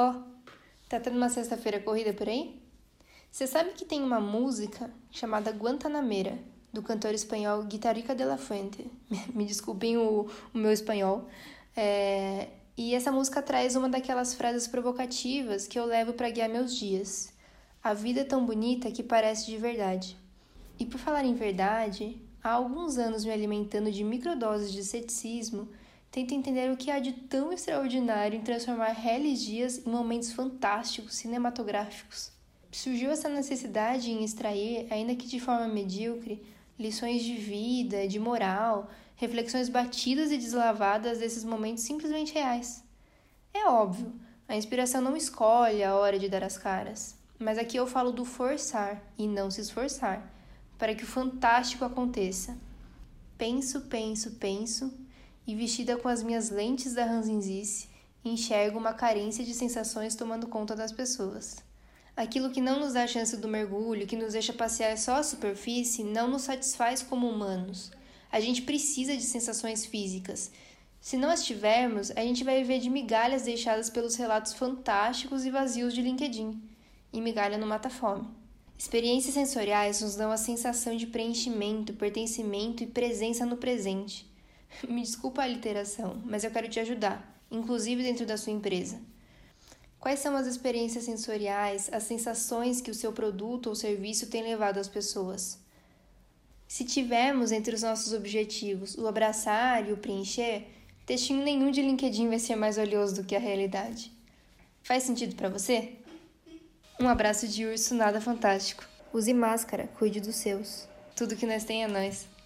Ó, tá tendo uma sexta-feira corrida por aí? Você sabe que tem uma música chamada Guantanamera, do cantor espanhol Guitarica de la Fuente. Me desculpem o meu espanhol. E essa música traz uma daquelas frases provocativas que eu levo pra guiar meus dias. A vida é tão bonita que parece de verdade. E por falar em verdade, há alguns anos me alimentando de microdoses de ceticismo, tento entender o que há de tão extraordinário em transformar réis dias em momentos fantásticos, cinematográficos. Surgiu essa necessidade em extrair, ainda que de forma medíocre, lições de vida, de moral, reflexões batidas e deslavadas desses momentos simplesmente reais. É óbvio, a inspiração não escolhe a hora de dar as caras, mas aqui eu falo do forçar e não se esforçar, para que o fantástico aconteça. Penso, e vestida com as minhas lentes da Ranzinzice, enxergo uma carência de sensações tomando conta das pessoas. Aquilo que não nos dá a chance do mergulho, que nos deixa passear só a superfície, não nos satisfaz como humanos. A gente precisa de sensações físicas. Se não as tivermos, a gente vai viver de migalhas deixadas pelos relatos fantásticos e vazios de LinkedIn. E migalha não mata fome. Experiências sensoriais nos dão a sensação de preenchimento, pertencimento e presença no presente. Me desculpa a aliteração, mas eu quero te ajudar, inclusive dentro da sua empresa. Quais são as experiências sensoriais, as sensações que o seu produto ou serviço tem levado às pessoas? Se tivermos entre os nossos objetivos o abraçar e o preencher, textinho nenhum de LinkedIn vai ser mais valioso do que a realidade. Faz sentido para você? Um abraço de urso nada fantástico. Use máscara, cuide dos seus. Tudo que nós tem é nós.